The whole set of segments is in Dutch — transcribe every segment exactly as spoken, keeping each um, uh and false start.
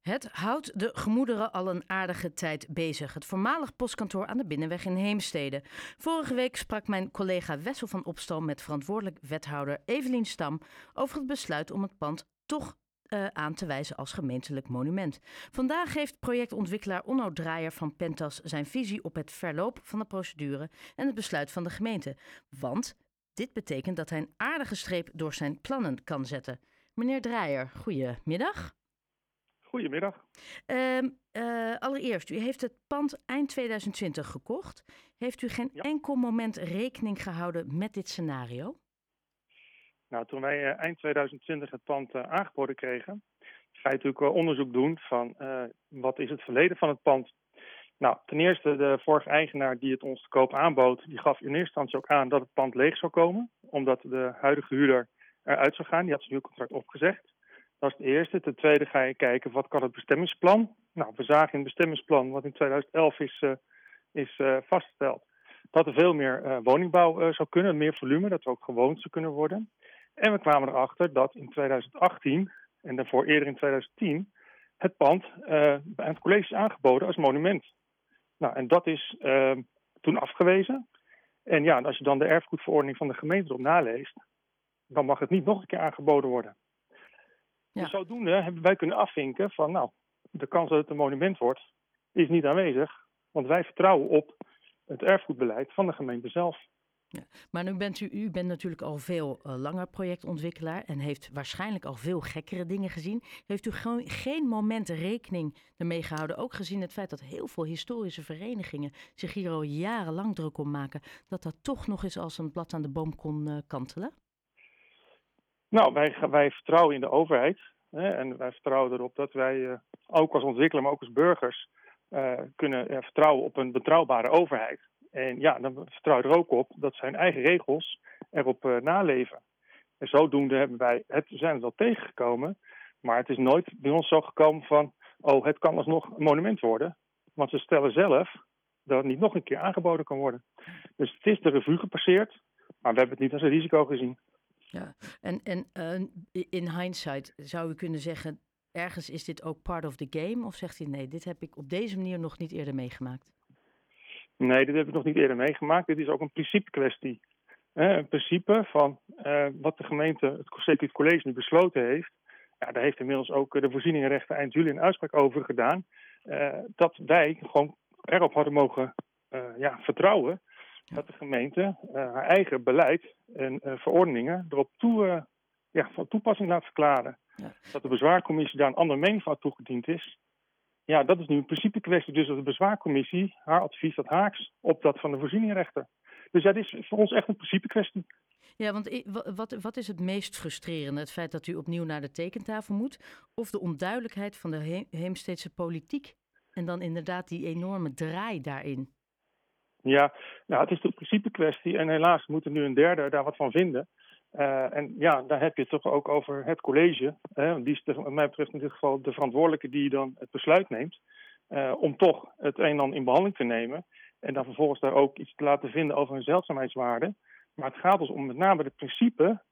Het houdt de gemoederen al een aardige tijd bezig. Het voormalig postkantoor aan de Binnenweg in Heemstede. Vorige week sprak mijn collega Wessel van Opstal met verantwoordelijk wethouder Evelien Stam over het besluit om het pand toch uh, aan te wijzen als gemeentelijk monument. Vandaag geeft projectontwikkelaar Onno Draaier van Pentas zijn visie op het verloop van de procedure en het besluit van de gemeente. Want dit betekent dat hij een aardige streep door zijn plannen kan zetten. Meneer Draaier, goedemiddag. Goedemiddag. Uh, uh, allereerst, u heeft het pand eind twintig twintig gekocht. Heeft u geen ja. enkel moment rekening gehouden met dit scenario? Nou, toen wij uh, eind twintig twintig het pand uh, aangeboden kregen, ga je natuurlijk wel onderzoek doen van uh, wat is het verleden van het pand. Nou, ten eerste, de vorige eigenaar die het ons te koop aanbood, die gaf in eerste instantie ook aan dat het pand leeg zou komen, omdat de huidige huurder eruit zou gaan. Die had zijn huurcontract opgezegd. Dat is het eerste. Ten tweede ga je kijken, wat kan het bestemmingsplan? Nou, we zagen in het bestemmingsplan, wat in tweeduizend elf is, uh, is uh, vastgesteld, dat er veel meer uh, woningbouw uh, zou kunnen, meer volume, dat er ook gewoond zou kunnen worden. En we kwamen erachter dat in tweeduizend achttien, en daarvoor eerder in tweeduizend tien, het pand uh, aan het college is aangeboden als monument. Nou, en dat is uh, toen afgewezen. En ja, als je dan de erfgoedverordening van de gemeente erop naleest, dan mag het niet nog een keer aangeboden worden. Ja. Dus zodoende hebben wij kunnen afvinken van, nou, de kans dat het een monument wordt, is niet aanwezig. Want wij vertrouwen op het erfgoedbeleid van de gemeente zelf. Ja. Maar nu bent u, u bent natuurlijk al veel uh, langer projectontwikkelaar en heeft waarschijnlijk al veel gekkere dingen gezien. Heeft u gewoon geen moment rekening ermee gehouden, ook gezien het feit dat heel veel historische verenigingen zich hier al jarenlang druk om maken, dat dat toch nog eens als een blad aan de boom kon uh, kantelen? Nou, wij, wij vertrouwen in de overheid, hè, en wij vertrouwen erop dat wij uh, ook als ontwikkelaar, maar ook als burgers, uh, kunnen uh, vertrouwen op een betrouwbare overheid. En ja, dan vertrouw je er ook op dat zijn eigen regels erop uh, naleven. En zodoende hebben wij het, zijn we wel tegengekomen, maar het is nooit bij ons zo gekomen van, oh, het kan alsnog een monument worden. Want ze stellen zelf dat het niet nog een keer aangeboden kan worden. Dus het is de revue gepasseerd, maar we hebben het niet als een risico gezien. Ja, en, en uh, in hindsight zou u kunnen zeggen, ergens is dit ook part of the game? Of zegt u, nee, dit heb ik op deze manier nog niet eerder meegemaakt? Nee, dit heb ik nog niet eerder meegemaakt. Dit is ook een principe kwestie. Eh, een principe van uh, wat de gemeente, het Executive College nu besloten heeft. Ja, daar heeft inmiddels ook de voorzieningenrechter eind juli een uitspraak over gedaan. Uh, dat wij gewoon erop hadden mogen uh, ja, vertrouwen. Dat de gemeente uh, haar eigen beleid en uh, verordeningen erop toe, uh, ja, van toepassing laat verklaren. Ja. Dat de bezwaarcommissie daar een andere mening van toegediend is. Ja, dat is nu een principe kwestie. Dus dat de bezwaarcommissie, haar advies, dat haaks op dat van de voorzieningrechter. Dus dat is voor ons echt een principe kwestie. Ja, want wat, wat is het meest frustrerende? Het feit dat u opnieuw naar de tekentafel moet? Of de onduidelijkheid van de Heemstedse politiek? En dan inderdaad die enorme draai daarin? Ja, nou, het is de principe kwestie en helaas moet er nu een derde daar wat van vinden. Uh, en ja, daar heb je het toch ook over het college. Hè, die is de, wat mij betreft in dit geval de verantwoordelijke die dan het besluit neemt. Uh, om toch het een en ander in behandeling te nemen. En dan vervolgens daar ook iets te laten vinden over een zeldzaamheidswaarde. Maar het gaat dus om met name het principe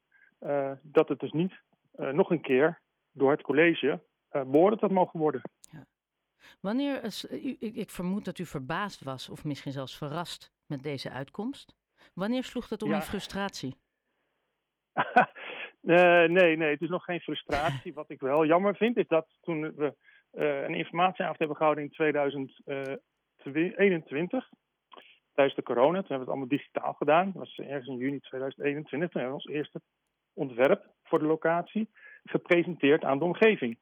uh, dat het dus niet uh, nog een keer door het college uh, beoordeeld had mogen worden. Ja. Wanneer, ik vermoed dat u verbaasd was of misschien zelfs verrast met deze uitkomst. Wanneer sloeg dat om ja. in frustratie? nee, nee, nee, het is nog geen frustratie. Wat ik wel jammer vind is dat toen we uh, een informatieavond hebben gehouden in tweeduizend eenentwintig, tijdens de corona, toen hebben we het allemaal digitaal gedaan. Dat was ergens in juni tweeduizend eenentwintig, toen hebben we ons eerste ontwerp voor de locatie gepresenteerd aan de omgeving.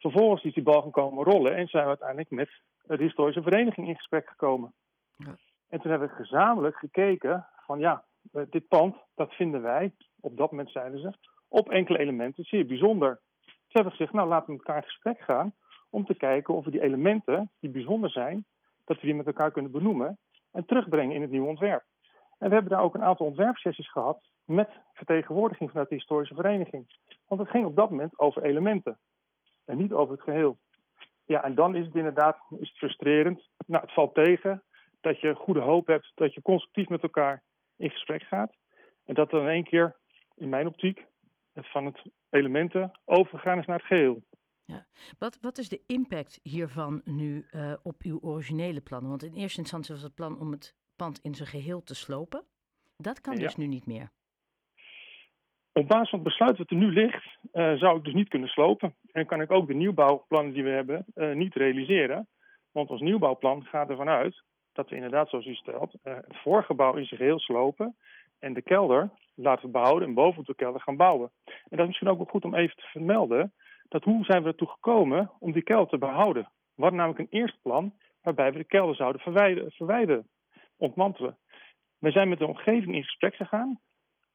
Vervolgens is die bal gaan komen rollen en zijn we uiteindelijk met de historische vereniging in gesprek gekomen. Ja. En toen hebben we gezamenlijk gekeken van ja, dit pand, dat vinden wij, op dat moment zeiden ze, op enkele elementen zeer bijzonder. Toen hebben we gezegd, nou laten we met elkaar in gesprek gaan om te kijken of we die elementen die bijzonder zijn, dat we die met elkaar kunnen benoemen en terugbrengen in het nieuwe ontwerp. En we hebben daar ook een aantal ontwerpsessies gehad met vertegenwoordiging vanuit de historische vereniging. Want het ging op dat moment over elementen. En niet over het geheel. Ja, en dan is het inderdaad is het frustrerend. Nou, het valt tegen dat je goede hoop hebt dat je constructief met elkaar in gesprek gaat. En dat dan in één keer, in mijn optiek, het van het elementen overgegaan is naar het geheel. Ja. Wat, wat is de impact hiervan nu uh, op uw originele plannen? Want in eerste instantie was het plan om het pand in zijn geheel te slopen. Dat kan ja. dus nu niet meer. Op basis van het besluit wat er nu ligt, uh, zou ik dus niet kunnen slopen. En kan ik ook de nieuwbouwplannen die we hebben uh, niet realiseren. Want ons nieuwbouwplan gaat ervan uit dat we inderdaad, zoals u stelt, uh, het voorgebouw in zijn geheel slopen. En de kelder laten we behouden en bovenop de kelder gaan bouwen. En dat is misschien ook wel goed om even te vermelden. Dat hoe zijn we ertoe gekomen om die kelder te behouden? We hadden namelijk een eerst plan waarbij we de kelder zouden verwijderen, verwijderen ontmantelen. We zijn met de omgeving in gesprek gegaan.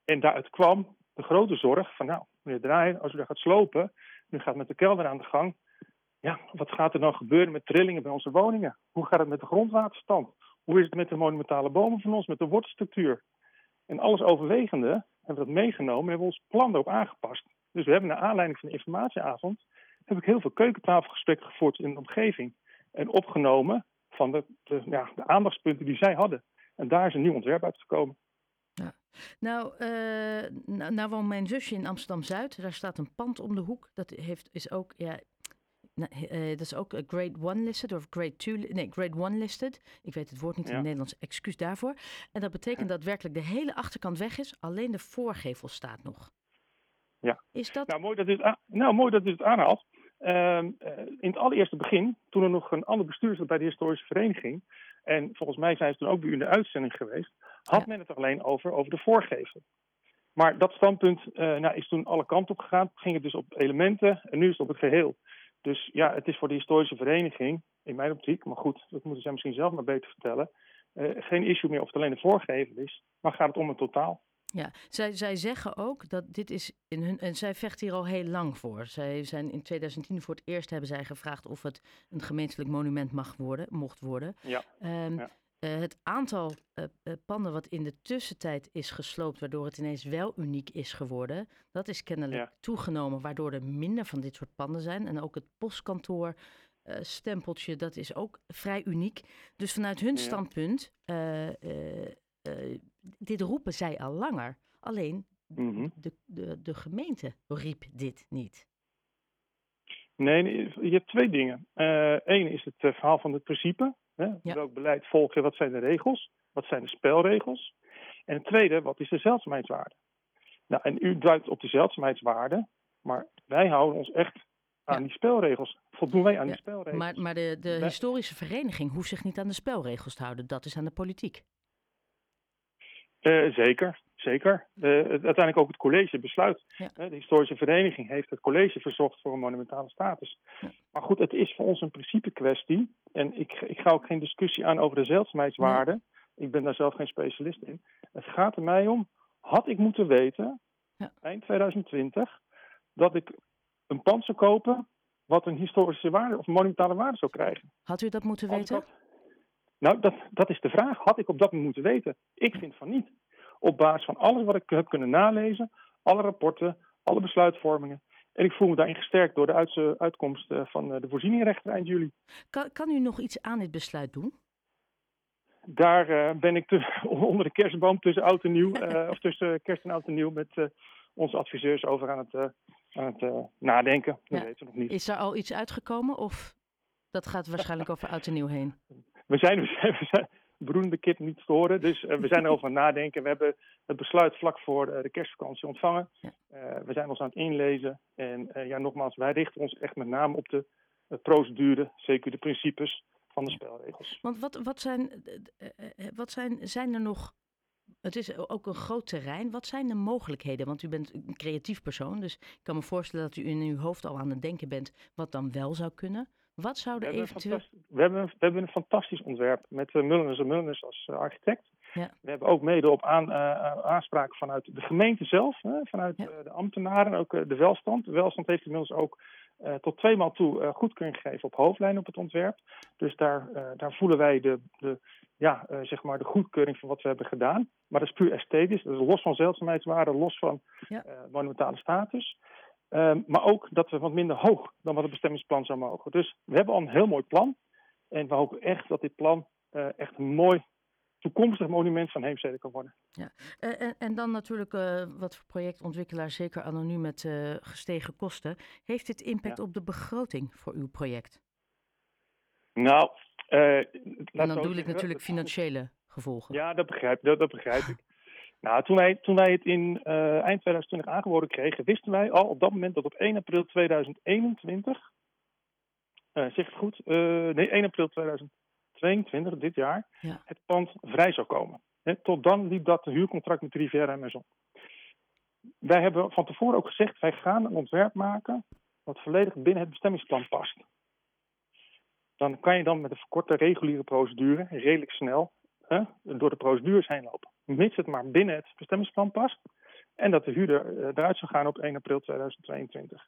En daaruit kwam de grote zorg van, nou, meneer Draaier, als u daar gaat slopen, nu gaat met de kelder aan de gang. Ja, wat gaat er dan gebeuren met trillingen bij onze woningen? Hoe gaat het met de grondwaterstand? Hoe is het met de monumentale bomen van ons, met de wortelstructuur? En alles overwegende hebben we dat meegenomen en hebben we ons plan erop aangepast. Dus we hebben naar aanleiding van de informatieavond heb ik heel veel keukentafelgesprekken gevoerd in de omgeving. En opgenomen van de, de, ja, de aandachtspunten die zij hadden. En daar is een nieuw ontwerp uitgekomen. Ja. Nou, uh, nou, nou woont mijn zusje in Amsterdam-Zuid. Daar staat een pand om de hoek. Dat heeft, is ook, ja, nou, uh, dat is ook grade one listed of grade two, nee, grade one listed. Ik weet het woord niet ja. in het Nederlands, excuus daarvoor. En dat betekent ja. dat werkelijk de hele achterkant weg is. Alleen de voorgevel staat nog. Ja, is dat... nou, mooi dat u het, nou, mooi dat u het aanhaalt. Uh, in het allereerste begin, toen er nog een ander bestuur zat bij de historische vereniging, en volgens mij zijn ze toen ook bij u in de uitzending geweest, had ja. men het alleen over, over de voorgevel. Maar dat standpunt uh, nou, is toen alle kanten op gegaan, ging het dus op elementen en nu is het op het geheel. Dus ja, het is voor de historische vereniging, in mijn optiek, maar goed, dat moeten zij misschien zelf maar beter vertellen, uh, geen issue meer of het alleen de voorgevel is, maar gaat het om een totaal. Ja, zij, zij zeggen ook dat dit is in hun. En zij vecht hier al heel lang voor. Zij zijn in twintig tien voor het eerst hebben zij gevraagd of het een gemeentelijk monument mag worden, mocht worden. Ja. Um, ja. Uh, het aantal uh, uh, panden wat in de tussentijd is gesloopt, waardoor het ineens wel uniek is geworden, dat is kennelijk ja. toegenomen, waardoor er minder van dit soort panden zijn. En ook het postkantoor uh, stempeltje, dat is ook vrij uniek. Dus vanuit hun ja. standpunt. Uh, uh, Uh, dit roepen zij al langer. Alleen mm-hmm. de, de, de gemeente riep dit niet. Nee, je hebt twee dingen. Eén uh, is het uh, verhaal van het principe. Hè? Ja. Welk beleid volg je? Wat zijn de regels? Wat zijn de spelregels? En het tweede, wat is de zeldzaamheidswaarde? Nou, en u duikt op de zeldzaamheidswaarde, maar wij houden ons echt aan ja. die spelregels. Voldoen wij aan ja. die spelregels? Maar, maar de, de wij... historische vereniging hoeft zich niet aan de spelregels te houden. Dat is aan de politiek. Uh, zeker, zeker. Uh, uiteindelijk ook het college besluit. Ja. Uh, de historische vereniging heeft het college verzocht voor een monumentale status. Ja. Maar goed, het is voor ons een principe kwestie. En ik, ik ga ook geen discussie aan over de zeldzaamheidswaarde. Ja. Ik ben daar zelf geen specialist in. Het gaat er mij om, had ik moeten weten, ja. eind twintig twintig, dat ik een pand zou kopen wat een historische waarde of een monumentale waarde zou krijgen. Had u dat moeten weten? Nou, dat, dat is de vraag. Had ik op dat moment moeten weten? Ik vind van niet. Op basis van alles wat ik heb kunnen nalezen, alle rapporten, alle besluitvormingen. En ik voel me daarin gesterkt door de uit, uitkomst van de voorzieningrechter eind juli. Kan, kan u nog iets aan dit besluit doen? Daar uh, ben ik te, onder de kerstboom tussen oud en nieuw, uh, of tussen kerst en oud en nieuw met uh, onze adviseurs over aan het, uh, aan het uh, nadenken. Dat ja. weten we nog niet. Is er al iets uitgekomen of dat gaat waarschijnlijk over oud en nieuw heen? We zijn, we zijn, we zijn beroemde kip niet te horen, dus uh, we zijn erover aan het nadenken. We hebben het besluit vlak voor uh, de kerstvakantie ontvangen. Ja. Uh, we zijn ons aan het inlezen. En uh, ja, nogmaals, wij richten ons echt met name op de uh, procedure, zeker de principes van de spelregels. Want wat, wat, zijn, uh, wat zijn, zijn er nog, het is ook een groot terrein, wat zijn de mogelijkheden? Want u bent een creatief persoon, dus ik kan me voorstellen dat u in uw hoofd al aan het denken bent wat dan wel zou kunnen. Wat zouden we eventueel... We hebben, we hebben een fantastisch ontwerp met uh, Mullins en Mullins als uh, architect. Ja. We hebben ook mede op aan, uh, aanspraak vanuit de gemeente zelf, hè, vanuit ja. uh, de ambtenaren, ook uh, de welstand. De welstand heeft inmiddels ook uh, tot twee maal toe uh, goedkeuring gegeven op hoofdlijn op het ontwerp. Dus daar, uh, daar voelen wij de, de, ja, uh, zeg maar de goedkeuring van wat we hebben gedaan. Maar dat is puur esthetisch, dat is los van zeldzaamheidswaarde, los van ja. uh, monumentale status. Um, maar ook dat we wat minder hoog dan wat het bestemmingsplan zou mogen. Dus we hebben al een heel mooi plan. En we hopen echt dat dit plan uh, echt een mooi toekomstig monument van Heemstede kan worden. Ja. Uh, en, en dan natuurlijk uh, wat voor projectontwikkelaars, zeker anoniem met uh, gestegen kosten. Heeft dit impact ja. op de begroting voor uw project? Nou, uh, en dan doe ik natuurlijk financiële gevolgen. Ja, dat begrijp, dat, dat begrijp ik. Nou, toen wij, toen wij het in uh, eind twintig twintig aangeboden kregen, wisten wij al op dat moment dat op één april tweeduizend eenentwintig, uh, zeg het goed, uh, nee, één april tweeduizend tweeëntwintig, dit jaar, ja. het pand vrij zou komen. He, tot dan liep dat huurcontract met Riviera en Amazon. Wij hebben van tevoren ook gezegd, wij gaan een ontwerp maken wat volledig binnen het bestemmingsplan past. Dan kan je dan met een verkorte reguliere procedure redelijk snel hè, door de procedures heen lopen. Mits het maar binnen het bestemmingsplan past en dat de huurder eruit zou gaan op één april tweeduizend tweeëntwintig.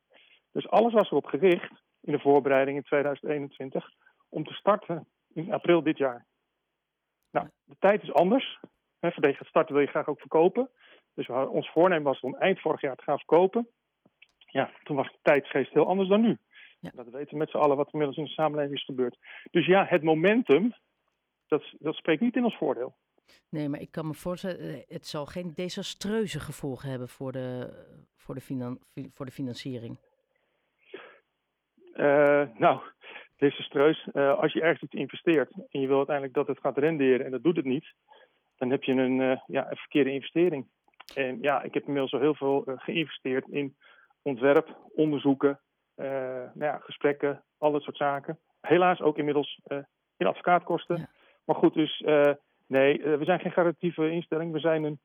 Dus alles was erop gericht in de voorbereiding in tweeduizend eenentwintig om te starten in april dit jaar. Nou, de tijd is anders. Hè, voor deze starten wil je graag ook verkopen. Dus ons voornemen was om eind vorig jaar te gaan verkopen. Ja, toen was de tijdsgeest heel anders dan nu. Ja. Dat weten we met z'n allen wat inmiddels in de samenleving is gebeurd. Dus ja, het momentum, dat, dat spreekt niet in ons voordeel. Nee, maar ik kan me voorstellen, het zal geen desastreuze gevolgen hebben voor de, voor de, finan, voor de financiering. Uh, nou, desastreus. Uh, als je ergens iets investeert en je wil uiteindelijk dat het gaat renderen en dat doet het niet, dan heb je een, uh, ja, een verkeerde investering. En ja, ik heb inmiddels al heel veel uh, geïnvesteerd in ontwerp, onderzoeken, Uh, nou ja, gesprekken, al dat soort zaken. Helaas ook inmiddels uh, in advocaatkosten. Ja. Maar goed, dus uh, nee, uh, we zijn geen garantieve instelling. We zijn een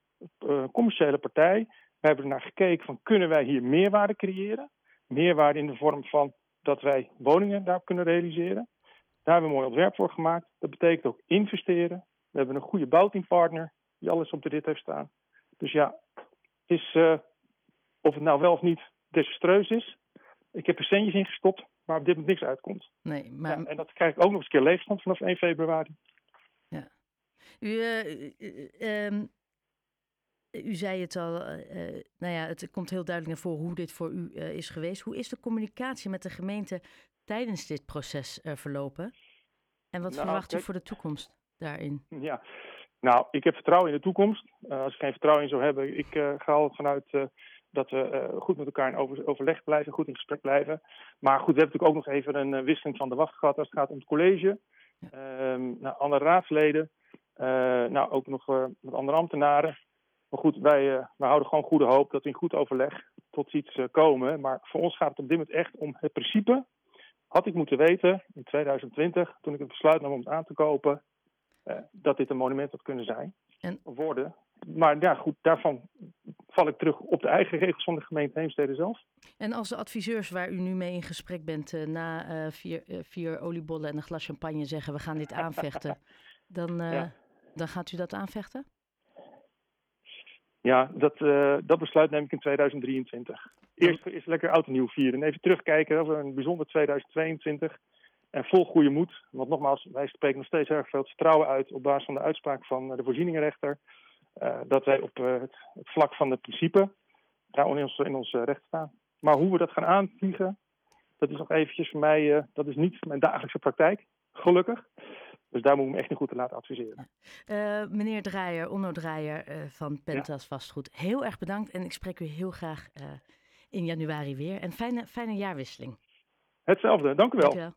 uh, commerciële partij. We hebben er naar gekeken van, kunnen wij hier meerwaarde creëren? Meerwaarde in de vorm van dat wij woningen daarop kunnen realiseren. Daar hebben we een mooi ontwerp voor gemaakt. Dat betekent ook investeren. We hebben een goede bouwteampartner die alles op de rit heeft staan. Dus ja, het is, uh, of het nou wel of niet desastreus is, ik heb er centjes in gestopt, maar op dit moment niks uitkomt. Nee, maar... ja, en dat krijg ik ook nog eens een keer leegstand vanaf één februari. Ja. U, uh, uh, um, u zei het al, uh, nou ja, het komt heel duidelijk naar voren hoe dit voor u uh, is geweest. Hoe is de communicatie met de gemeente tijdens dit proces uh, verlopen? En wat nou, verwacht kijk... u voor de toekomst daarin? Ja, nou, ik heb vertrouwen in de toekomst. Uh, als ik geen vertrouwen in zou hebben, ik uh, ga al vanuit... Uh, dat we uh, goed met elkaar in overleg blijven, goed in gesprek blijven. Maar goed, we hebben natuurlijk ook nog even een uh, wisseling van de wacht gehad als het gaat om het college. Um, nou, andere raadsleden, uh, nou, ook nog uh, met andere ambtenaren. Maar goed, wij uh, we houden gewoon goede hoop dat we in goed overleg tot iets uh, komen. Maar voor ons gaat het op dit moment echt om het principe. Had ik moeten weten in tweeduizend twintig, toen ik het besluit nam om het aan te kopen, uh, dat dit een monument had kunnen zijn, en... worden... Maar ja, goed, daarvan val ik terug op de eigen regels van de gemeente Heemstede zelf. En als de adviseurs waar u nu mee in gesprek bent, uh, na uh, vier, uh, vier oliebollen en een glas champagne zeggen, we gaan dit aanvechten, dan, uh, ja. dan gaat u dat aanvechten? Ja, dat, uh, dat besluit neem ik in tweeduizend drieëntwintig. Eerst is lekker oud en nieuw vieren. Even terugkijken, dat was een bijzonder tweeduizend tweeëntwintig. En vol goede moed, want nogmaals, wij spreken nog steeds erg veel vertrouwen uit op basis van de uitspraak van de voorzieningenrechter. Uh, dat wij op uh, het, het vlak van de principe daar in ons, in ons uh, recht staan. Maar hoe we dat gaan aanvliegen, dat is nog eventjes voor mij, uh, dat is niet mijn dagelijkse praktijk, gelukkig. Dus daar moet ik me echt niet goed te laten adviseren. Uh, meneer Draaier, Onno Draaier uh, van Pentas ja. Vastgoed, heel erg bedankt. En ik spreek u heel graag uh, in januari weer. En fijne, fijne jaarwisseling. Hetzelfde, dank u wel. Dank u wel.